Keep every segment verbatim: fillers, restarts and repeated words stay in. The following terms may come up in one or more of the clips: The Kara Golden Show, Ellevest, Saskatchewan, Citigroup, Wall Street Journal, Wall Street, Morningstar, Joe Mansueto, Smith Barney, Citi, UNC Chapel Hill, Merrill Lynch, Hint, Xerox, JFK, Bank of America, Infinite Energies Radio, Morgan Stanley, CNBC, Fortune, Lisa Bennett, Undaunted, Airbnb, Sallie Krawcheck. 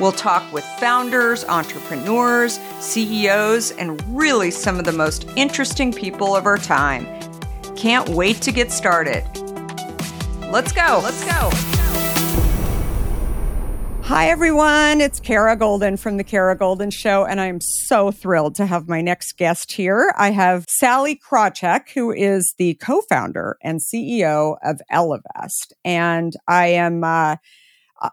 We'll talk with founders, entrepreneurs, C E Os, and really some of the most interesting people of our time. Can't wait to get started. Let's go. Let's go. Hi, everyone. It's Kara Golden from The Kara Golden Show, and I'm so thrilled to have my next guest here. I have Sallie Krawcheck, who is the co-founder and C E O of Ellevest. And I am uh,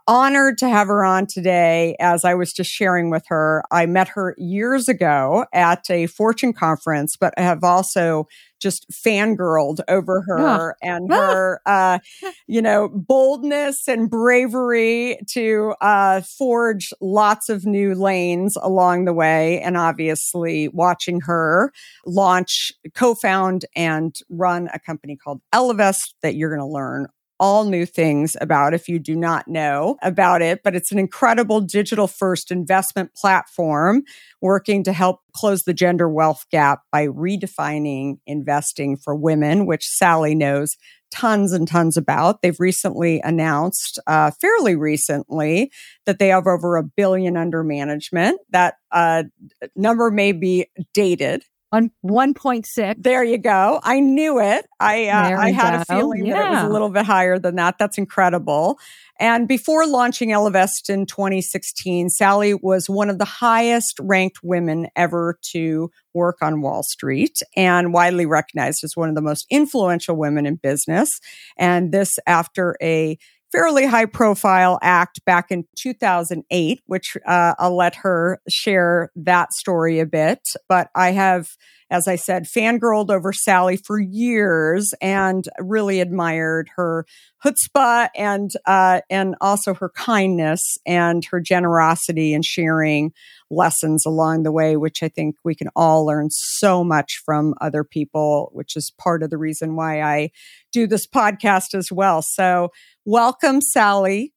honored to have her on today. As I was just sharing with her, I met her years ago at a Fortune conference, but I have also just fangirled over her yeah. and her, uh, you know, boldness and bravery to uh, forge lots of new lanes along the way. And obviously watching her launch, co-found and run a company called Ellevest that you're going to learn all new things about if you do not know about it. But it's an incredible digital-first investment platform working to help close the gender wealth gap by redefining investing for women, which Sallie knows tons and tons about. They've recently announced, uh, fairly recently, that they have over a billion under management. That uh, number may be dated. one point six. There you go. I knew it. I uh, I had go. a feeling yeah. that it was a little bit higher than that. That's incredible. And before launching Ellevest in twenty sixteen, Sallie was one of the highest ranked women ever to work on Wall Street and widely recognized as one of the most influential women in business. And this after a fairly high-profile act back in two thousand eight, which uh, I'll let her share that story a bit. But I have, as I said, fangirled over Sallie for years and really admired her chutzpah and uh, and also her kindness and her generosity in sharing lessons along the way, which I think we can all learn so much from other people, which is part of the reason why I do this podcast as well. So welcome, Sallie.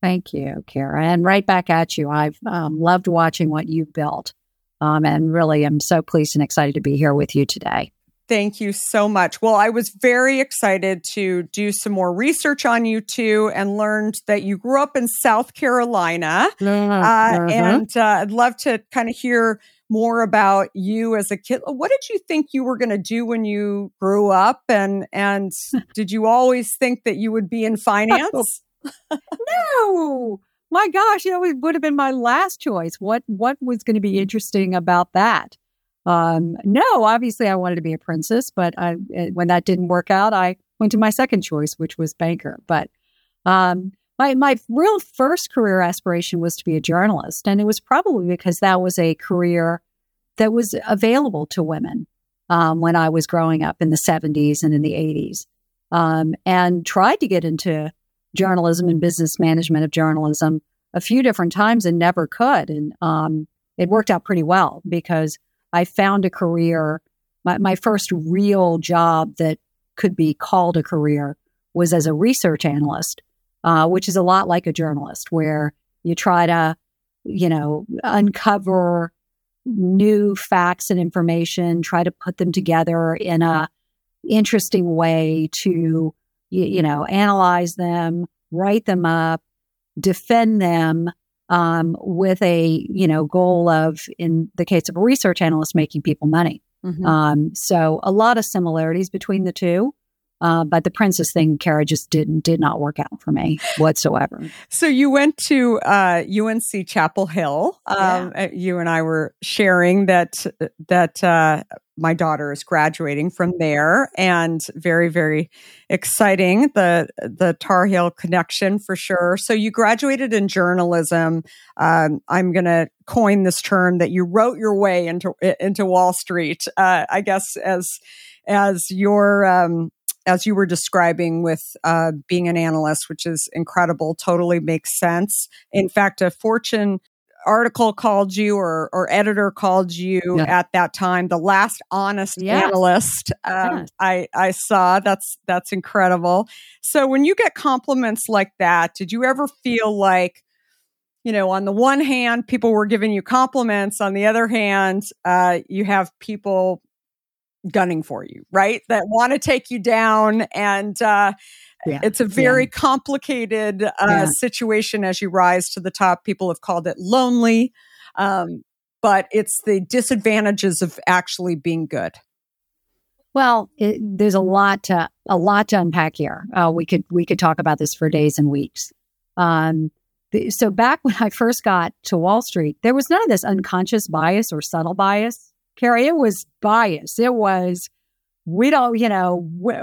Thank you, Kara. And right back at you. I've um, loved watching what you've built. Um, and really, I'm so pleased and excited to be here with you today. Thank you so much. Well, I was very excited to do some more research on you too, and learned that you grew up in South Carolina. Uh, uh-huh. And uh, I'd love to kind of hear more about you as a kid. What did you think you were going to do when you grew up? And, and did you always think that you would be in finance? No. My gosh, you know, it would have been my last choice. What what was going to be interesting about that? Um, no, obviously I wanted to be a princess, but I, when that didn't work out, I went to my second choice, which was banker. But um, my my real first career aspiration was to be a journalist, and it was probably because that was a career that was available to women um, when I was growing up in the seventies and in the eighties, um, and tried to get into journalism and business management of journalism a few different times and never could. And um, it worked out pretty well because I found a career. My, my first real job that could be called a career was as a research analyst, uh, which is a lot like a journalist where you try to, you know, uncover new facts and information, try to put them together in a interesting way to You, you know, analyze them, write them up, defend them um, with a, you know, goal of, in the case of a research analyst, making people money. Mm-hmm. Um, so a lot of similarities between the two. Uh, but the princess thing, Kara, just didn't, did not work out for me whatsoever. So you went to uh, U N C Chapel Hill. Um, yeah. You and I were sharing that, that uh, my daughter is graduating from there, and very, very exciting, the, the Tar Heel connection for sure. So you graduated in journalism. Um, I'm going to coin this term that you wrote your way into, into Wall Street, uh, I guess, as, as your, um, as you were describing with uh, being an analyst, which is incredible, totally makes sense. In fact, a Fortune article called you or, or editor called you yeah. at that time, the last honest yeah. analyst um, yeah. I, I saw. That's, that's incredible. So when you get compliments like that, did you ever feel like, you know, on the one hand, people were giving you compliments. On the other hand, uh, you have people gunning for you, right? That want to take you down. And uh, yeah. it's a very yeah. complicated uh, yeah. situation as you rise to the top. People have called it lonely, um, but it's the disadvantages of actually being good. Well, it, there's a lot to a lot to unpack here. Uh, we could we could talk about this for days and weeks. Um, So back when I first got to Wall Street, there was none of this unconscious bias or subtle bias. Kara, it was bias. It was, we don't, you know, we,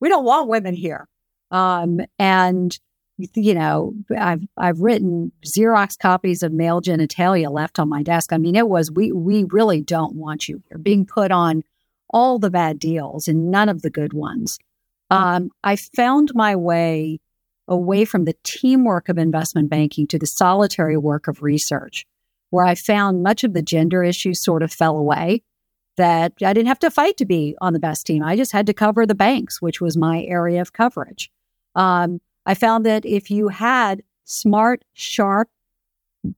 we don't want women here. Um, and, you know, I've I've written Xerox copies of male genitalia left on my desk. I mean, it was, we we really don't want you here. Being put on all the bad deals and none of the good ones. Um, I found my way away from the teamwork of investment banking to the solitary work of research, where I found much of the gender issue sort of fell away, that I didn't have to fight to be on the best team. I just had to cover the banks, which was my area of coverage. Um, I found that if you had smart, sharp,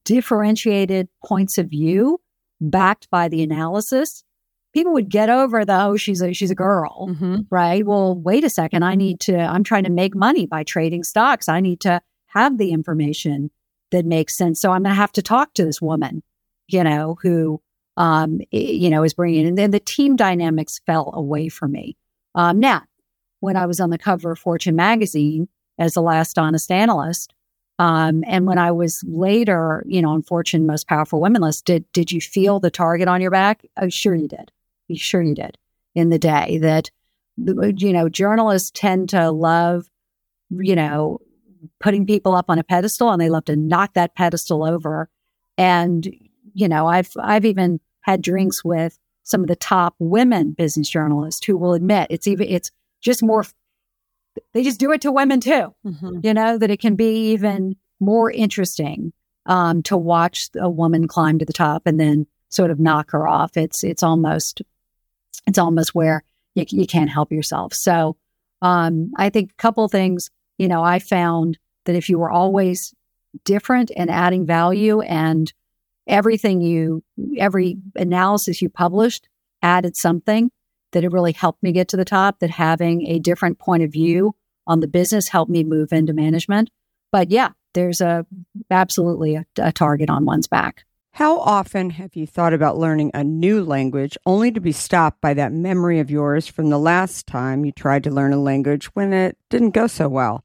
differentiated points of view backed by the analysis, people would get over the, oh, she's a, she's a girl, mm-hmm. right? Well, wait a second. I need to, I'm trying to make money by trading stocks. I need to have the information that makes sense. So I'm going to have to talk to this woman, you know, who, um, you know, is bringing in. And then the team dynamics fell away from me. Um, now, when I was on the cover of Fortune magazine as the last honest analyst, um, and when I was later, you know, on Fortune Most Powerful Women list, did, did you feel the target on your back? Oh, sure you did. Sure you did in the day that, you know, journalists tend to love, you know, putting people up on a pedestal, and they love to knock that pedestal over. And, you know, I've, I've even had drinks with some of the top women business journalists who will admit it's even, it's just more, they just do it to women too, mm-hmm. you know, that it can be even more interesting um, to watch a woman climb to the top and then sort of knock her off. It's, it's almost, It's almost where you, you can't help yourself. So um, I think a couple of things, you know, I found that if you were always different and adding value, and everything you, every analysis you published added something, that it really helped me get to the top, that having a different point of view on the business helped me move into management. But yeah, there's a absolutely a, a target on one's back. How often have you thought about learning a new language only to be stopped by that memory of yours from the last time you tried to learn a language when it didn't go so well?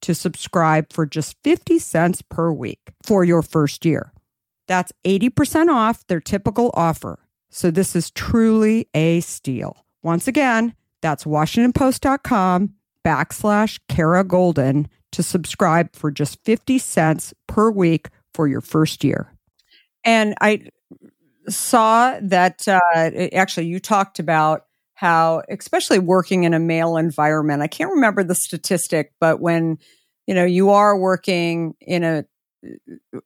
to subscribe for just fifty cents per week for your first year. That's eighty percent off their typical offer. So this is truly a steal. Once again, that's washingtonpost.com backslash Kara Golden to subscribe for just fifty cents per week for your first year. And I saw that, uh, actually, you talked about how, especially working in a male environment, I can't remember the statistic, but when, you know, you are working in a,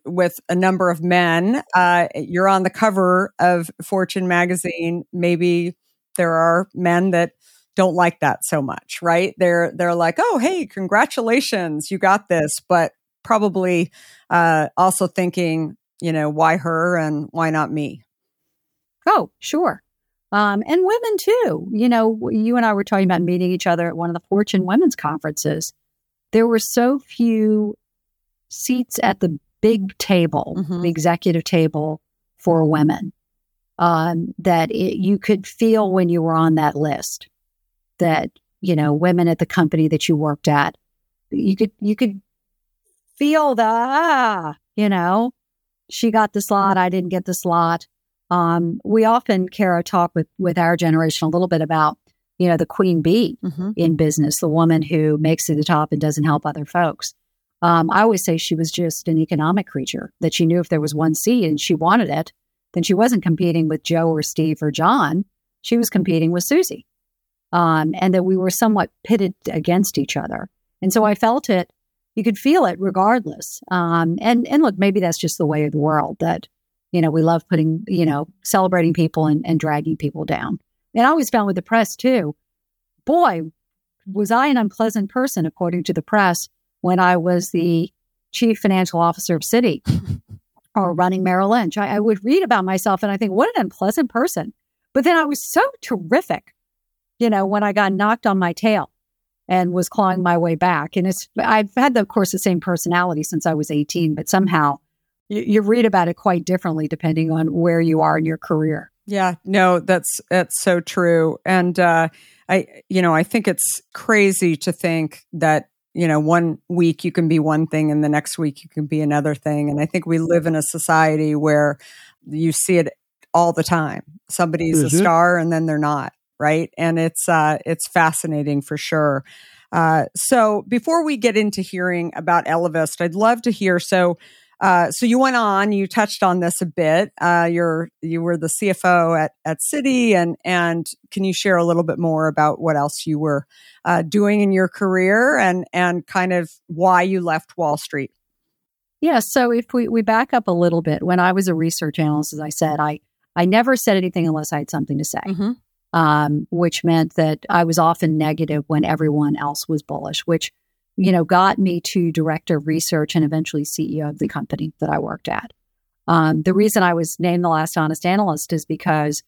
with a number of men, uh, you're on the cover of Fortune magazine. Maybe there are men that don't like that so much, right? They're, they're like, oh, hey, congratulations, you got this. But probably uh, also thinking, you know, why her and why not me? Oh, sure. Um, and women too. You know, you and I were talking about meeting each other at one of the Fortune women's conferences. There were so few seats at the big table, mm-hmm. the executive table for women, um, that it, you could feel when you were on that list that, you know, women at the company that you worked at, you could, you could feel the, ah, you know, she got the slot, I didn't get the slot. Um, we often, Kara, talk with, with our generation a little bit about, you know, the queen bee mm-hmm. in business, the woman who makes it to the top and doesn't help other folks. Um, I always say she was just an economic creature, that she knew if there was one seat and she wanted it, then she wasn't competing with Joe or Steve or John. She was competing with Susie. Um, and that we were somewhat pitted against each other. And so I felt it. You could feel it regardless. Um, and, and look, maybe that's just the way of the world, that you know, we love putting, you know, celebrating people and, and dragging people down. And I always found with the press too, boy, was I an unpleasant person, according to the press, when I was the chief financial officer of Citi or running Merrill Lynch. I, I would read about myself and I think, what an unpleasant person. But then I was so terrific, you know, when I got knocked on my tail and was clawing my way back. And it's, I've had, the, of course, the same personality since I was eighteen, but somehow you, you read about it quite differently depending on where you are in your career. Yeah, no, that's that's so true. And uh, I, you know, I think it's crazy to think that, you know, one week you can be one thing and the next week you can be another thing. And I think we live in a society where you see it all the time. Somebody's mm-hmm. a star and then they're not, right? And it's uh, it's fascinating for sure. Uh, so before we get into hearing about Ellevest, I'd love to hear. So uh, so you went on, you touched on this a bit. Uh, you're you were the C F O at at Citi, and and can you share a little bit more about what else you were uh, doing in your career and and kind of why you left Wall Street? Yeah. So if we, we back up a little bit, when I was a research analyst, as I said, I, I never said anything unless I had something to say, mm-hmm. um, which meant that I was often negative when everyone else was bullish, which, you know, got me to director of research and eventually C E O of the company that I worked at. Um, the reason I was named the last honest analyst is because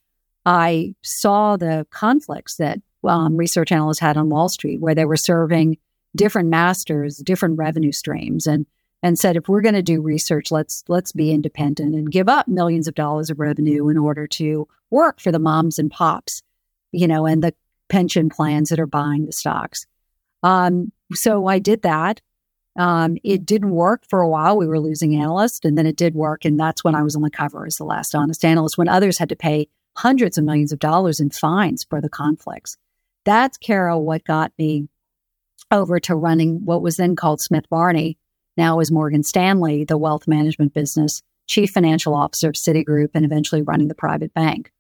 I saw the conflicts that um, research analysts had on Wall Street, where they were serving different masters, different revenue streams, and and said, if we're going to do research, let's let's be independent and give up millions of dollars of revenue in order to work for the moms and pops, you know, and the pension plans that are buying the stocks. Um, so I did that. Um, it didn't work for a while. We were losing analysts, and then it did work. And that's when I was on the cover as the last honest analyst, when others had to pay hundreds of millions of dollars in fines for the conflicts. That's, Kara, what got me over to running what was then called Smith Barney. Now is Morgan Stanley, the wealth management business, chief financial officer of Citigroup, and eventually running the private bank.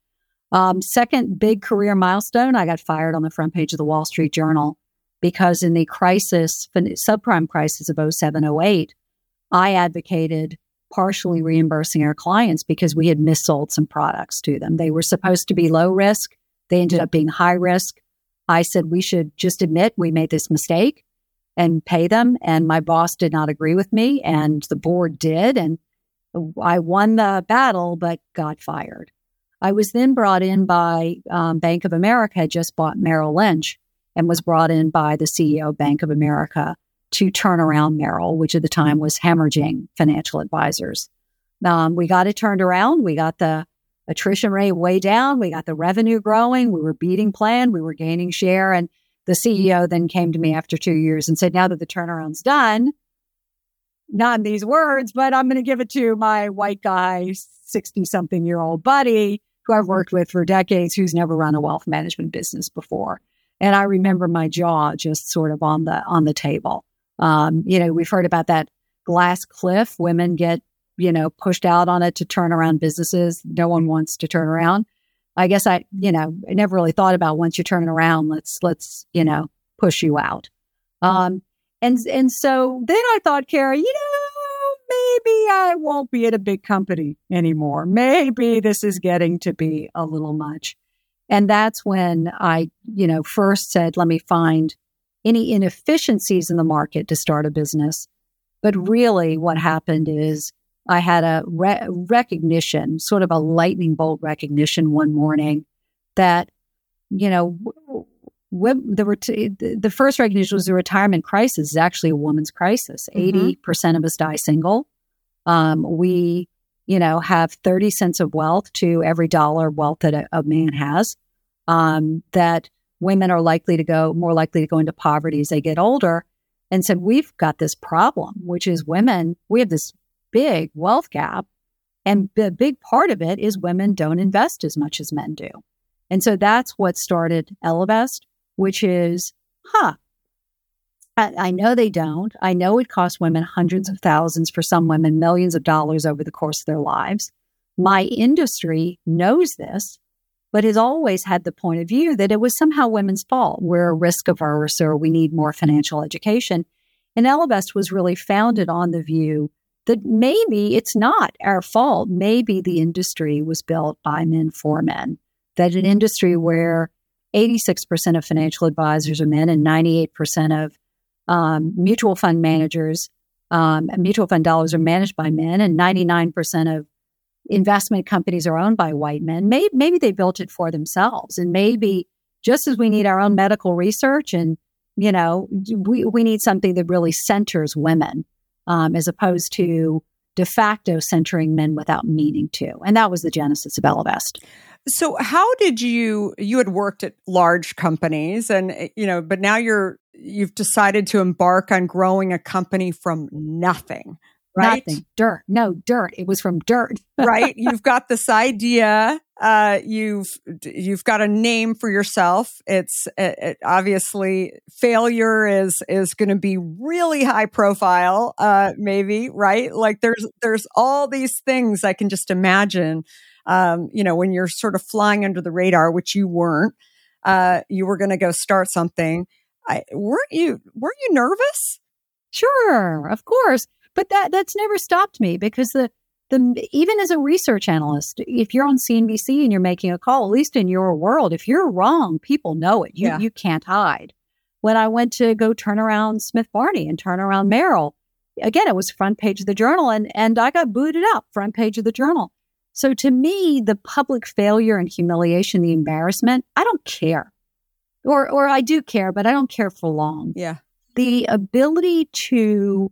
Um, second big career milestone, I got fired on the front page of the Wall Street Journal because in the crisis, subprime crisis of oh seven, oh eight, I advocated partially reimbursing our clients because we had missold some products to them. They were supposed to be low risk. They ended up being high risk. I said, we should just admit we made this mistake and pay them. And my boss did not agree with me, and the board did. And I won the battle, but got fired. I was then brought in by um, Bank of America, had just bought Merrill Lynch, and was brought in by the C E O of Bank of America to turn around Merrill, which at the time was hemorrhaging financial advisors. Um, we got it turned around. We got the attrition rate way down. We got the revenue growing. We were beating plan. We were gaining share. And the C E O then came to me after two years and said, now that the turnaround's done, not in these words, but I'm going to give it to my white guy, sixty-something-year-old buddy who I've worked with for decades, who's never run a wealth management business before. And I remember my jaw just sort of on the on the table. Um, you know, we've heard about that glass cliff. Women get, you know, pushed out on it to turn around businesses. No one wants to turn around. I guess I, you know, I never really thought about once you turn it around, let's, let's, you know, push you out. Um, and, and so then I thought, Kara, you know, maybe I won't be at a big company anymore. Maybe this is getting to be a little much. And that's when I, you know, first said, let me find any inefficiencies in the market to start a business. But really what happened is, I had a re- recognition, sort of a lightning bolt recognition one morning that, you know, w- w- the, ret- the first recognition was the retirement crisis is actually a woman's crisis. Mm-hmm. eighty percent of us die single. Um, we, you know, have thirty cents of wealth to every dollar of wealth that a, a man has, um, that women are likely to go, more likely to go into poverty as they get older. And said, we've got this problem, which is women, we have this big wealth gap. And the big part of it is women don't invest as much as men do. And so that's what started Ellevest, which is, huh, I, I know they don't. I know it costs women hundreds of thousands, for some women, millions of dollars over the course of their lives. My industry knows this, but has always had the point of view that it was somehow women's fault. We're a risk averse, or we need more financial education. And Ellevest was really founded on the view that maybe it's not our fault. Maybe the industry was built by men for men. That an industry where eighty-six percent of financial advisors are men and ninety-eight percent of um, mutual fund managers, um, mutual fund dollars are managed by men, and ninety-nine percent of investment companies are owned by white men. Maybe, maybe they built it for themselves. And maybe just as we need our own medical research and You know, we we need something that really centers women, um, as opposed to de facto centering men without meaning to. And that was the genesis of Ellevest. So how did you, you had worked at large companies and, you know, but now you're, you've decided to embark on growing a company from nothing, right? Nothing. Dirt. No, dirt. It was from dirt. Right. You've got this idea. Uh, you've, you've got a name for yourself. It's it, it, obviously failure is, is going to be really high profile, uh, maybe, right? Like there's, there's all these things I can just imagine, um, you know, when you're sort of flying under the radar, which you weren't, uh, you were going to go start something. I, weren't you, weren't you nervous? Sure, of course. But that, that's never stopped me because the, the, even as a research analyst, if you're on C N B C and you're making a call, at least in your world, if you're wrong, people know it. You, yeah. you can't hide. When I went to go turn around Smith Barney and turn around Merrill, again, it was front page of the Journal and, and I got booted up front page of the Journal. So to me, the public failure and humiliation, the embarrassment, I don't care. Or, or I do care, but I don't care for long. Yeah. The ability to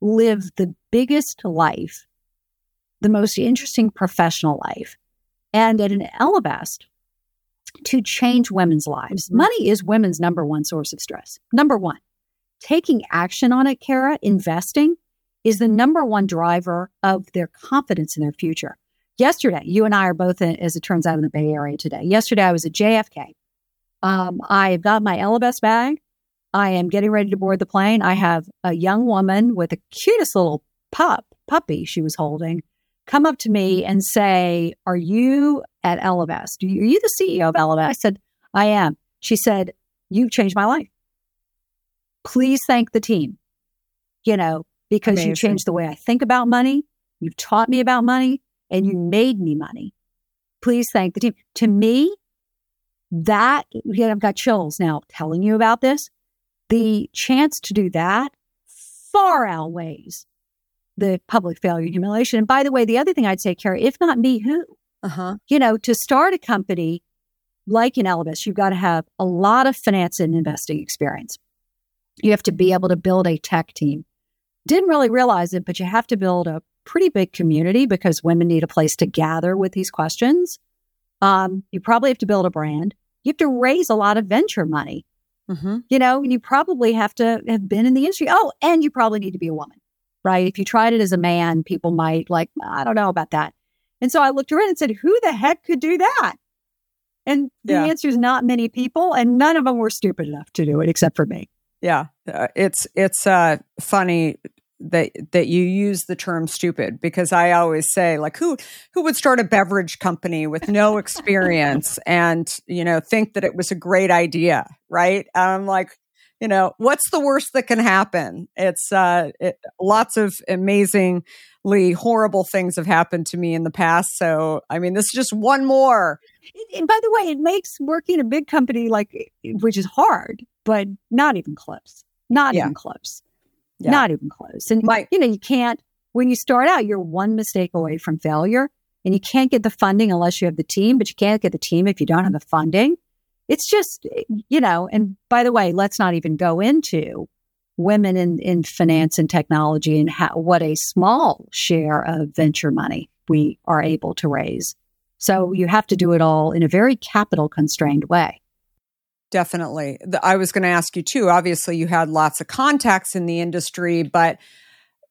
live the biggest life, the most interesting professional life, and at an Ellevest to change women's lives. Mm-hmm. Money is women's number one source of stress. Number one, taking action on it, Kara, investing is the number one driver of their confidence in their future. Yesterday, you and I are both, in, as it turns out, in the Bay Area today. Yesterday, I was at J F K. Um, I've got my Ellevest bag. I am getting ready to board the plane. I have a young woman with the cutest little pup, puppy she was holding, come up to me and say, are you at Ellevest? Are you the C E O of Ellevest? I said, I am. She said, you've changed my life. Please thank the team, you know, because Amazing. You changed the way I think about money. You've taught me about money and you made me money. Please thank the team. To me, that, you know, I've got chills now telling you about this. The chance to do that far outweighs the public failure, humiliation. And by the way, the other thing I'd say, Kara, if not me, who? Uh-huh. You know, to start a company like an Ellevest, you've got to have a lot of finance and investing experience. You have to be able to build a tech team. Didn't really realize it, but you have to build a pretty big community because women need a place to gather with these questions. Um, you probably have to build a brand. You have to raise a lot of venture money. Mm-hmm. You know, and you probably have to have been in the industry. Oh, and you probably need to be a woman, right? If you tried it as a man, people might like, I don't know about that. And so I looked around and said, who the heck could do that? And the yeah. answer is not many people, and none of them were stupid enough to do it except for me. Yeah. Uh, it's it's uh, funny that that you use the term stupid because I always say, like, who who would start a beverage company with no experience and, you know, think that it was a great idea, right? And I'm like, you know, what's the worst that can happen? It's uh, it, lots of amazingly horrible things have happened to me in the past. So, I mean, this is just one more. And by the way, it makes working a big company, like, which is hard, but not even close, not yeah. even close. Yeah. Not even close. And, right. you know, you can't, when you start out, you're one mistake away from failure and you can't get the funding unless you have the team, but you can't get the team if you don't have the funding. It's just, you know, and by the way, let's not even go into women in, in finance and technology and how, what a small share of venture money we are able to raise. So you have to do it all in a very capital constrained way. Definitely. I was going to ask you too, obviously you had lots of contacts in the industry, but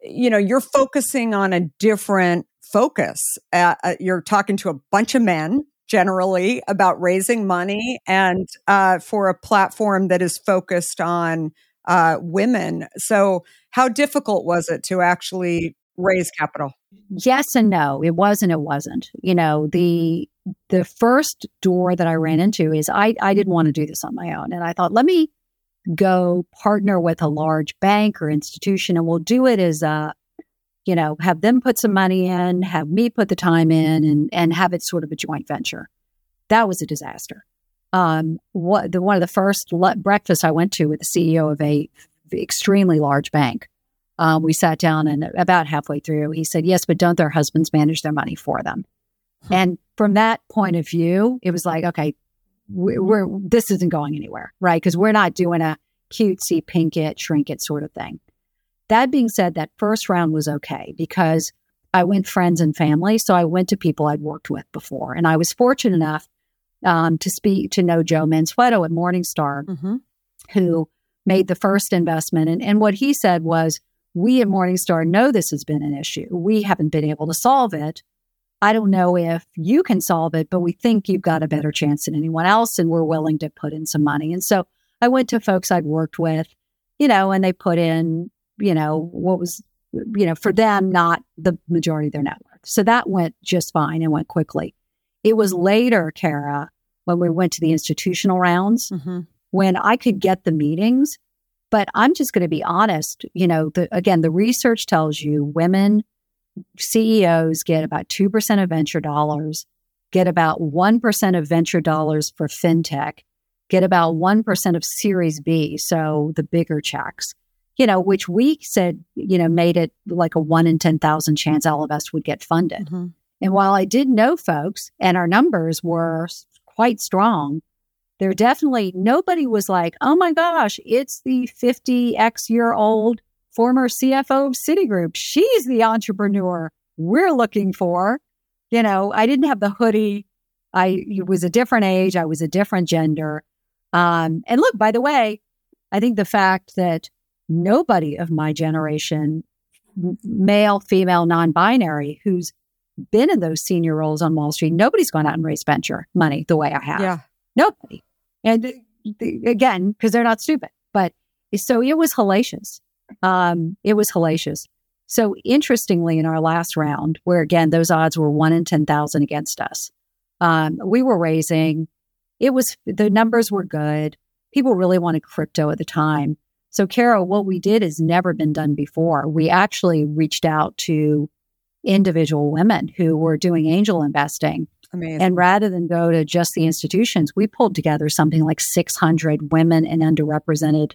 you know, you're focusing on a different focus. Uh, you're talking to a bunch of men generally about raising money and uh, for a platform that is focused on uh, women. So how difficult was it to actually raise capital? Yes and no. It was and it wasn't. You know, the the first door that I ran into is I, I didn't want to do this on my own. And I thought, let me go partner with a large bank or institution and we'll do it as a, you know, have them put some money in, have me put the time in and and have it sort of a joint venture. That was a disaster. Um, what, the, one of the first le- breakfasts I went to with the C E O of a extremely large bank, Um, we sat down and about halfway through, he said, yes, but don't their husbands manage their money for them? Hmm. And from that point of view, it was like, okay, we're, we're this isn't going anywhere, right? Because we're not doing a cutesy, pink it, shrink it sort of thing. That being said, that first round was okay because I went friends and family. So I went to people I'd worked with before. And I was fortunate enough um, to speak, to know Joe Mansueto at Morningstar, mm-hmm. who made the first investment. And, and what he said was, we at Morningstar know this has been an issue. We haven't been able to solve it. I don't know if you can solve it, but we think you've got a better chance than anyone else, and we're willing to put in some money. And so I went to folks I'd worked with, you know, and they put in, you know, what was, you know, for them, not the majority of their net worth. So that went just fine and went quickly. It was later, Kara, when we went to the institutional rounds, mm-hmm. when I could get the meetings, but I'm just going to be honest, you know, the, again, the research tells you women C E Os get about two percent of venture dollars, get about one percent of venture dollars for fintech, get about one percent of Series B, so the bigger checks, you know, which we said, you know, made it like a one in ten thousand chance Ellevest would get funded. Mm-hmm. And while I did know folks and our numbers were quite strong, there definitely, nobody was like, oh my gosh, it's the fifty-X-year-old former C F O of Citigroup. She's the entrepreneur we're looking for. You know, I didn't have the hoodie. I was a different age. I was a different gender. Um, and look, by the way, I think the fact that nobody of my generation, male, female, non-binary, who's been in those senior roles on Wall Street, nobody's gone out and raised venture money the way I have. Yeah. Nobody. And again, because they're not stupid. But so it was hellacious. Um, it was hellacious. So interestingly, in our last round, where again, those odds were one in ten thousand against us, um, we were raising, it was, the numbers were good. People really wanted crypto at the time. So Kara, what we did has never been done before. We actually reached out to individual women who were doing angel investing. Amazing. And rather than go to just the institutions, we pulled together something like six hundred women and underrepresented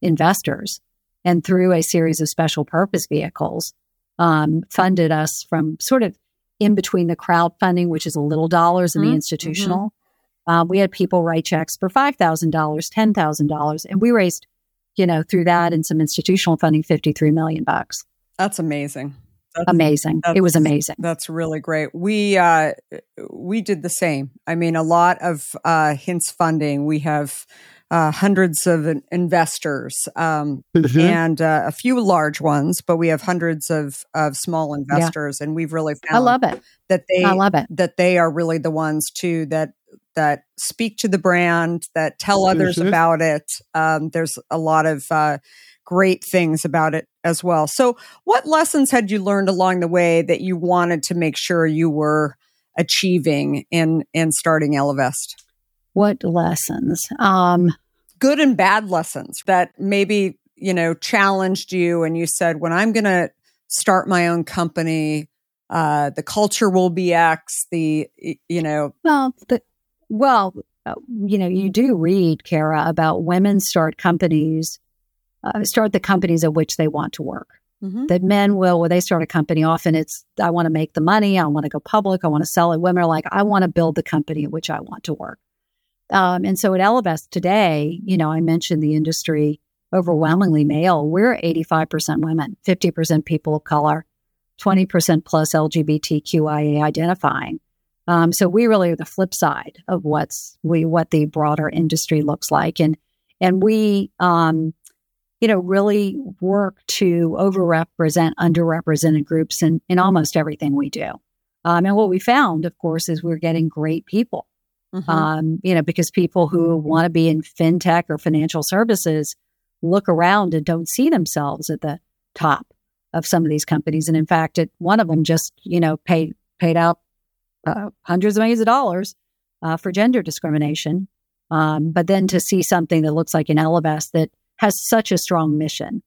investors. And through a series of special purpose vehicles, um, funded us from sort of in between the crowdfunding, which is a little dollars, mm-hmm. and the institutional. Mm-hmm. Um, we had people write checks for five thousand dollars, ten thousand dollars. And we raised, you know, through that and some institutional funding, fifty-three million bucks. That's amazing. That's, amazing. That's, it was amazing. That's really great. We uh, we did the same. I mean, a lot of uh, Hint's funding. We have uh, hundreds of investors, um, mm-hmm. and uh, a few large ones, but we have hundreds of, of small investors, yeah. and we've really found I love it. that they I love it. that they are really the ones too that that speak to the brand, that tell others mm-hmm. about it. Um, there's a lot of uh, great things about it as well. So what lessons had you learned along the way that you wanted to make sure you were achieving in, in starting Ellevest? What lessons? Um, Good and bad lessons that maybe, you know, challenged you and you said, when I'm going to start my own company, uh, the culture will be X, the, you know. Well, the, well, you know, you do read, Kara, about women start companies Uh, start the companies at which they want to work. Mm-hmm. That men will, when they start a company, often it's, I want to make the money, I want to go public, I want to sell it. Women are like, I want to build the company at which I want to work. Um, and so at Ellevest today, you know, I mentioned the industry overwhelmingly male. We're eighty-five percent women, fifty percent people of color, twenty percent plus L G B T Q I A identifying. Um, so we really are the flip side of what's we what the broader industry looks like. And, and we... Um, you know, really work to overrepresent underrepresented groups in, in almost everything we do. Um, and what we found, of course, is we're getting great people, mm-hmm. um, you know, because people who want to be in fintech or financial services look around and don't see themselves at the top of some of these companies. And in fact, at one of them just, you know, paid, paid out uh, hundreds of millions of dollars uh, for gender discrimination. Um, but then to see something that looks like an Ellevest that has such a strong mission,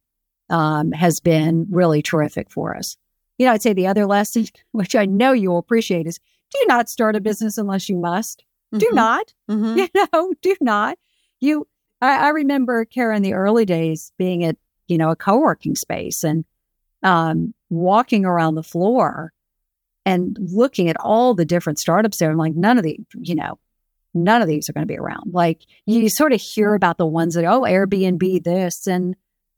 um, has been really terrific for us. You know, I'd say the other lesson, which I know you will appreciate, is do not start a business unless you must. Mm-hmm. Do not, mm-hmm. you know, do not. You, I, I remember, Kara, in the early days being at, you know, a co-working space and um, walking around the floor and looking at all the different startups there. I'm like, none of the, you know, none of these are going to be around. Like you sort of hear about the ones that, oh, Airbnb this and,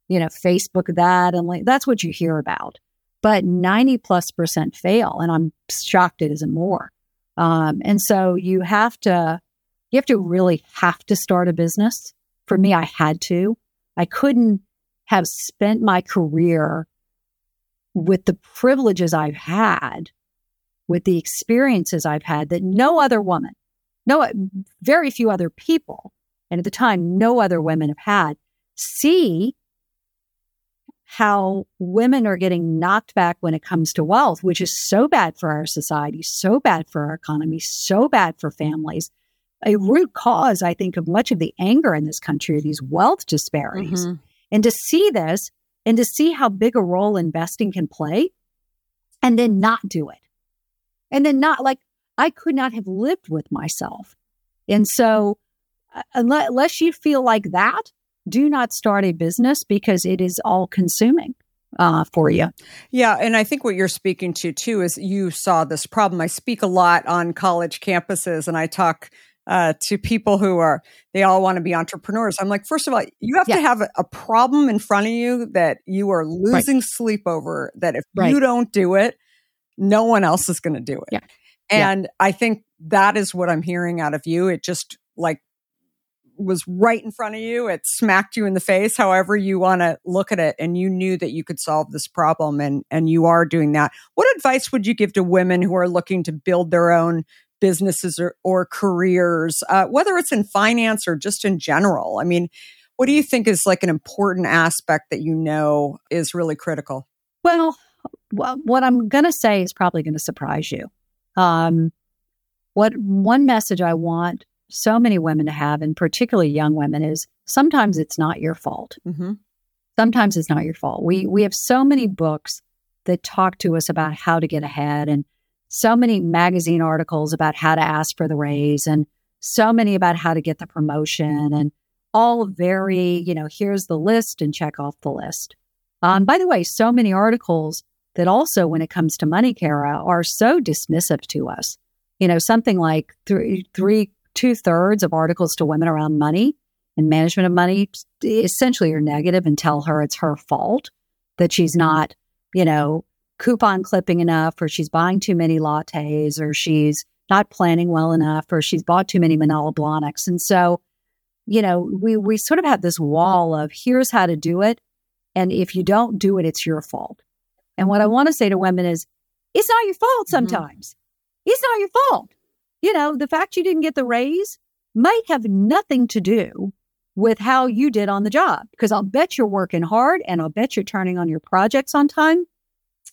you know, Facebook that. And like, that's what you hear about. But ninety plus percent fail. And I'm shocked it isn't more. Um, and so you have to, you have to really have to start a business. For me, I had to. I couldn't have spent my career with the privileges I've had, with the experiences I've had that no other woman, no, very few other people, and at the time, no other women have had, see how women are getting knocked back when it comes to wealth, which is so bad for our society, so bad for our economy, so bad for families. A root cause, I think, of much of the anger in this country are these wealth disparities. Mm-hmm. And to see this and to see how big a role investing can play and then not do it. And then not, like, I could not have lived with myself. And so unless, unless you feel like that, do not start a business because it is all consuming uh, for you. Yeah. And I think what you're speaking to, too, is you saw this problem. I speak a lot on college campuses and I talk Uh, to people who are, they all want to be entrepreneurs. I'm like, first of all, you have yeah. to have a, a problem in front of you that you are losing right. sleep over, that if right. you don't do it, no one else is going to do it. Yeah. And yeah. I think that is what I'm hearing out of you. It just like was right in front of you. It smacked you in the face, however you want to look at it. And you knew that you could solve this problem and, and you are doing that. What advice would you give to women who are looking to build their own businesses or, or careers, uh, whether it's in finance or just in general? I mean, what do you think is like an important aspect that you know is really critical? Well, w- what I'm going to say is probably going to surprise you. Um, what one message I want so many women to have, and particularly young women, is sometimes it's not your fault. Mm-hmm. Sometimes it's not your fault. We we have so many books that talk to us about how to get ahead, and so many magazine articles about how to ask for the raise, and so many about how to get the promotion, and all very, you know, here's the list and check off the list. Um, by the way, so many articles that also, when it comes to money, Kara, are so dismissive to us. You know, something like three, three, two thirds of articles to women around money and management of money essentially are negative and tell her it's her fault that she's not, you know, coupon clipping enough, or she's buying too many lattes, or she's not planning well enough, or she's bought too many Manila Blahniks. And so, you know, we we sort of have this wall of here's how to do it. And if you don't do it, it's your fault. And what I want to say to women is, it's not your fault sometimes. Mm-hmm. It's not your fault. You know, the fact you didn't get the raise might have nothing to do with how you did on the job, because I'll bet you're working hard, and I'll bet you're turning on your projects on time.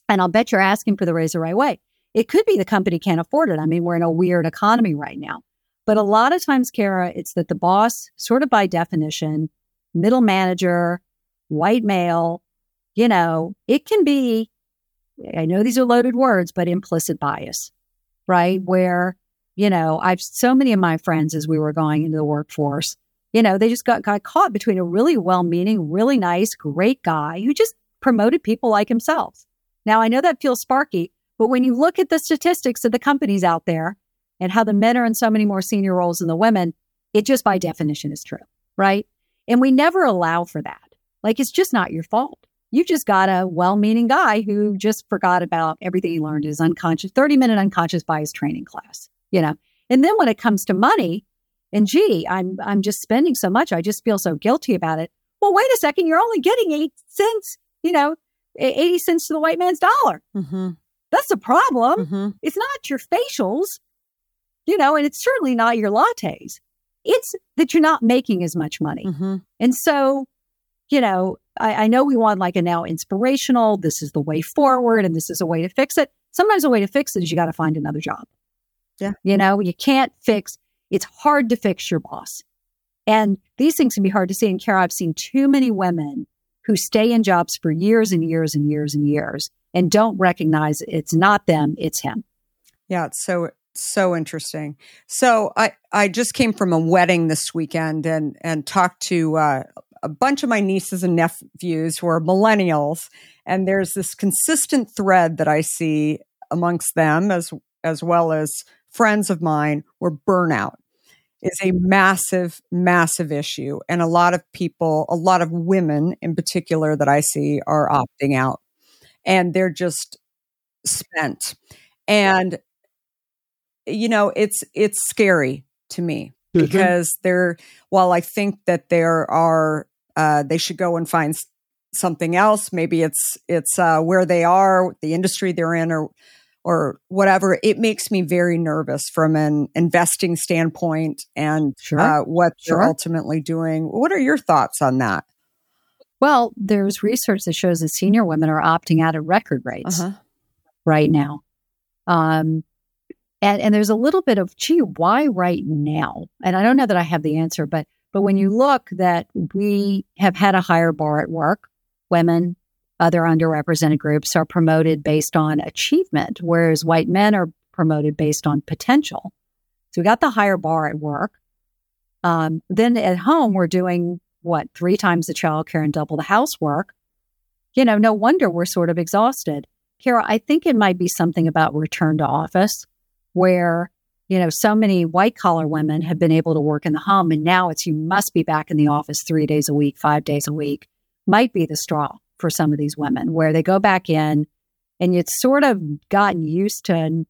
And I'll bet you're asking for the raise the right way. It could be the company can't afford it. I mean, we're in a weird economy right now. But a lot of times, Kara, it's that the boss, sort of by definition, middle manager, white male, you know, it can be, I know these are loaded words, but implicit bias, right? Where, you know, I've so many of my friends as we were going into the workforce, you know, they just got, got caught between a really well-meaning, really nice, great guy who just promoted people like himself. Now, I know that feels sparky, but when you look at the statistics of the companies out there and how the men are in so many more senior roles than the women, it just by definition is true, right? And we never allow for that. Like, it's just not your fault. You've just got a well-meaning guy who just forgot about everything he learned in his unconscious, thirty-minute unconscious bias training class, you know? And then when it comes to money, and gee, I'm I'm just spending so much, I just feel so guilty about it. Well, wait a second, you're only getting eight cents, you know, eighty cents to the white man's dollar. Mm-hmm. That's a problem. Mm-hmm. It's not your facials, you know, and it's certainly not your lattes. It's that you're not making as much money. Mm-hmm. And so, you know, I, I know we want like a now inspirational, this is the way forward and this is a way to fix it. Sometimes the way to fix it is you got to find another job. Yeah. You know, you can't fix, it's hard to fix your boss. And these things can be hard to see. And Kara, I've seen too many women who stay in jobs for years and years and years and years and don't recognize it's not them, it's him. Yeah, it's so, so interesting. So I, I just came from a wedding this weekend and, and talked to uh, a bunch of my nieces and nephews who are millennials. And there's this consistent thread that I see amongst them as, as well as friends of mine, were burnout. is a massive, massive issue. And a lot of people, a lot of women in particular that I see are opting out and they're just spent. And, you know, it's, it's scary to me mm-hmm. because they're, while I think that there are, uh, they should go and find something else. Maybe it's, it's, uh, where they are, the industry they're in, or, or whatever, it makes me very nervous from an investing standpoint and sure. uh, what sure. they're ultimately doing. What are your thoughts on that? Well, there's research that shows that senior women are opting out at record rates uh-huh. right now. Um, and, and there's a little bit of, gee, why right now? And I don't know that I have the answer, but but when you look that we have had a higher bar at work, women, other underrepresented groups are promoted based on achievement, whereas white men are promoted based on potential. So we got the higher bar at work. Um, then at home, we're doing, what, three times the childcare and double the housework. You know, no wonder we're sort of exhausted. Kara, I think it might be something about return to office where, you know, so many white-collar women have been able to work in the home, and now it's you must be back in the office three days a week, five days a week, might be the straw for some of these women, where they go back in and it's sort of gotten used to,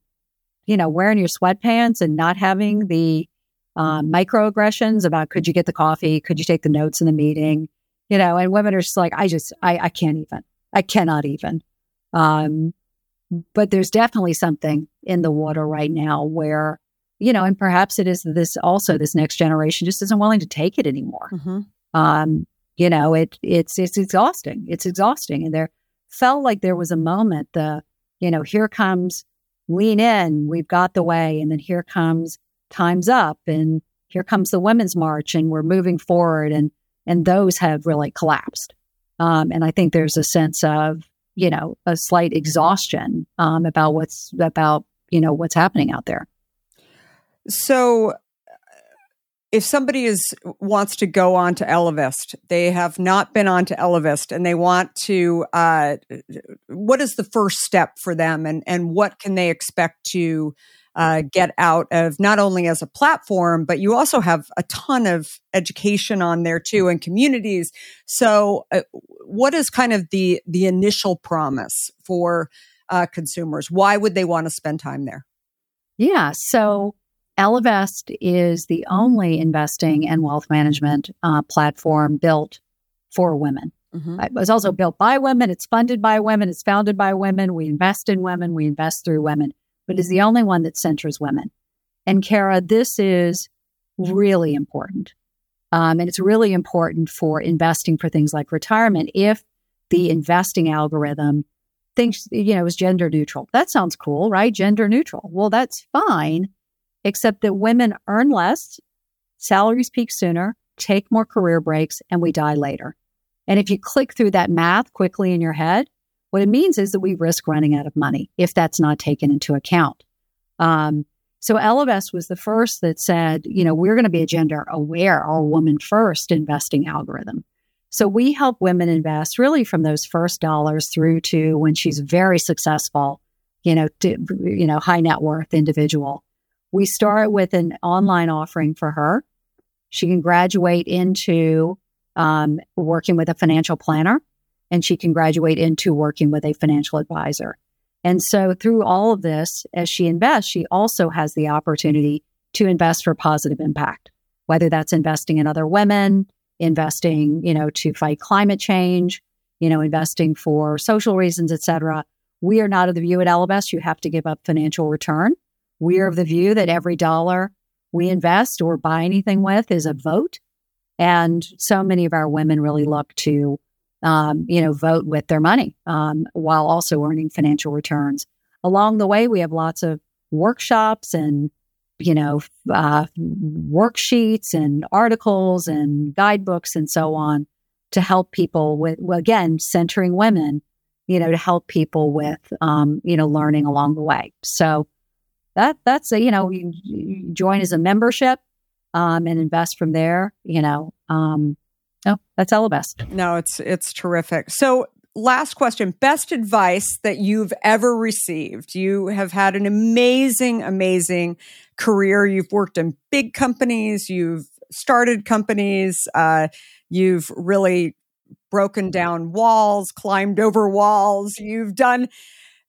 you know, wearing your sweatpants and not having the uh, microaggressions about, could you get the coffee? Could you take the notes in the meeting? You know, and women are just like, I just, I, I can't even, I cannot even. Um, but there's definitely something in the water right now where, you know, and perhaps it is this also, this next generation just isn't willing to take it anymore. Mm-hmm. Um, You know, it it's it's exhausting. It's exhausting. And there felt like there was a moment, the, you know, here comes lean in, we've got the way. And then here comes time's up and here comes the women's march and we're moving forward. And and those have really collapsed. Um, and I think there's a sense of, you know, a slight exhaustion um, about what's about, you know, what's happening out there. So if somebody is wants to go on to Ellevest, they have not been on to Ellevest, and they want to, uh, what is the first step for them, and, and what can they expect to uh, get out of, not only as a platform, but you also have a ton of education on there too, and communities. So uh, what is kind of the, the initial promise for uh, consumers? Why would they want to spend time there? Yeah, so Ellevest is the only investing and wealth management uh, platform built for women. Mm-hmm. It was also built by women. It's funded by women. It's founded by women. We invest in women. We invest through women. But it's the only one that centers women. And Kara, this is really important. Um, and it's really important for investing for things like retirement. If the investing algorithm thinks, you know, is gender neutral, that sounds cool, right? Gender neutral. Well, that's fine, except that women earn less, salaries peak sooner, take more career breaks, and we die later. And if you click through that math quickly in your head, what it means is that we risk running out of money if that's not taken into account. Um, so Ellevest was the first that said, you know, we're going to be a gender aware or woman first investing algorithm. So we help women invest really from those first dollars through to when she's very successful, you know, to, you know, high net worth individual. We start with an online offering for her. She can graduate into um, working with a financial planner, and she can graduate into working with a financial advisor. And so through all of this, as she invests, she also has the opportunity to invest for positive impact, whether that's investing in other women, investing, you know, to fight climate change, you know, investing for social reasons, et cetera. We are not of the view at Ellevest you have to give up financial return. We are of the view that every dollar we invest or buy anything with is a vote. And so many of our women really look to, um, you know, vote with their money um, while also earning financial returns. Along the way, we have lots of workshops and, you know, uh, worksheets and articles and guidebooks and so on to help people with, well, again, centering women, you know, to help people with, um, you know, learning along the way. So That that's a, you know, you, you join as a membership um, and invest from there, you know. Um, oh, that's Ellevest. No, it's it's terrific. So last question, best advice that you've ever received. You have had an amazing, amazing career. You've worked in big companies. You've started companies. Uh, you've really broken down walls, climbed over walls. You've done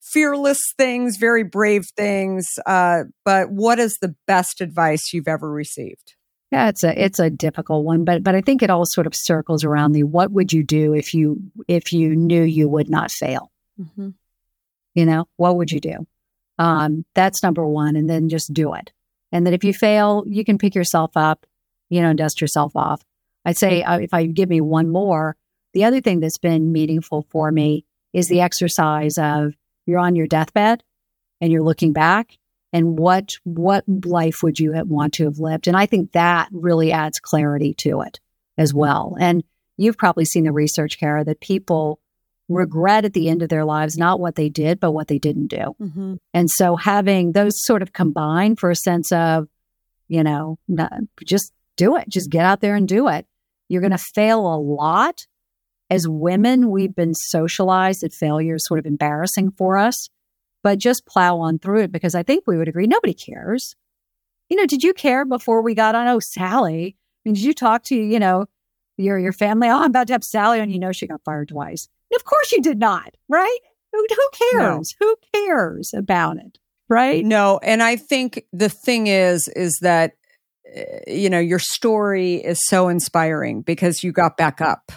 fearless things, very brave things. Uh, but what is the best advice you've ever received? Yeah, it's a it's a difficult one, but but I think it all sort of circles around the what would you do if you if you knew you would not fail? Mm-hmm. You know, what would you do? Um, that's number one, and then just do it. And then if you fail, you can pick yourself up, you know, and dust yourself off. I'd say uh, if I give me one more, the other thing that's been meaningful for me is the exercise of you're on your deathbed and you're looking back. And what what life would you want to have lived? And I think that really adds clarity to it as well. And you've probably seen the research, Kara, that people regret at the end of their lives, not what they did, but what they didn't do. Mm-hmm. And so having those sort of combined for a sense of, you know, not, just do it. Just get out there and do it. You're going to fail a lot. As women, we've been socialized that failure is sort of embarrassing for us. But just plow on through it, because I think we would agree nobody cares. You know, did you care before we got on? Oh, Sallie. I mean, did you talk to, you know, your your family? Oh, I'm about to have Sallie on. You know, she got fired twice. And of course you did not, right? Who, who cares? No. Who cares about it, right? No. And I think the thing is, is that, you know, your story is so inspiring because you got back up,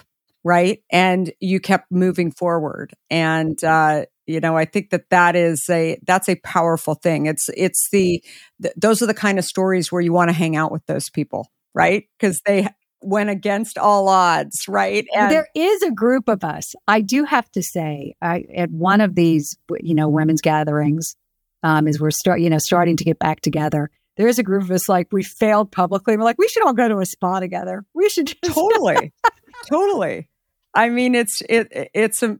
right? And you kept moving forward. And, uh, You know, I think that that is a that's a powerful thing. It's it's the th- those are the kind of stories where you want to hang out with those people, right? Because they went against all odds, right? And there is a group of us. I do have to say, I, at one of these, you know, women's gatherings, um, as we're start, you know, starting to get back together. There is a group of us like we failed publicly. We're like, we should all go to a spa together. We should just- totally, totally. I mean, it's, it, it's, a,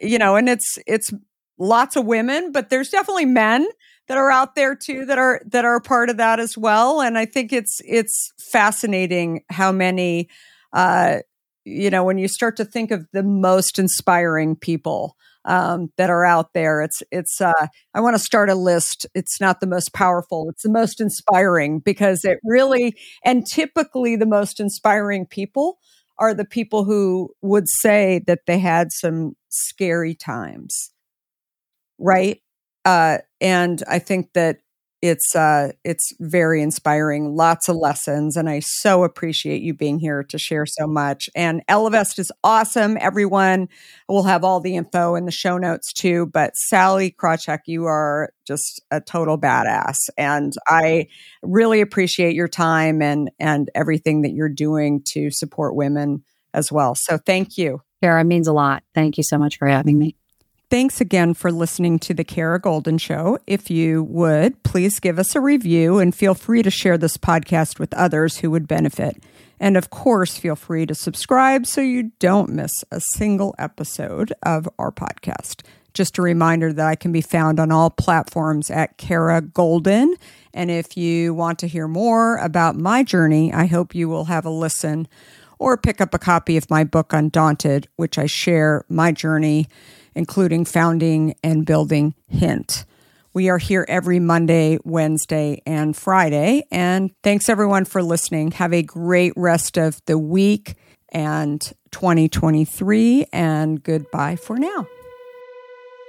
you know, and it's, it's lots of women, but there's definitely men that are out there too, that are, that are a part of that as well. And I think it's, it's fascinating how many, uh, you know, when you start to think of the most inspiring people, um, that are out there, it's, it's, uh, I want to start a list. It's not the most powerful. It's the most inspiring, because it really, and typically the most inspiring people are the people who would say that they had some scary times, right? Uh, and I think that it's uh, it's very inspiring, lots of lessons, and I so appreciate you being here to share so much. And Ellevest is awesome, everyone. We'll have all the info in the show notes too, but Sallie Krawcheck, you are just a total badass, and I really appreciate your time and, and everything that you're doing to support women as well. So thank you. Kara, it means a lot. Thank you so much for having me. Thanks again for listening to The Kara Golden Show. If you would, please give us a review and feel free to share this podcast with others who would benefit. And of course, feel free to subscribe so you don't miss a single episode of our podcast. Just a reminder that I can be found on all platforms at Kara Golden. And if you want to hear more about my journey, I hope you will have a listen or pick up a copy of my book, Undaunted, which I share my journey including founding and building Hint. We are here every Monday, Wednesday, and Friday. And thanks everyone for listening. Have a great rest of the week and twenty twenty-three, and goodbye for now.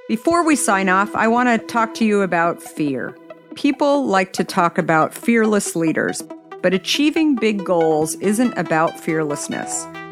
Before we sign off, I want to talk to you about fear. People like to talk about fearless leaders, but achieving big goals isn't about fearlessness.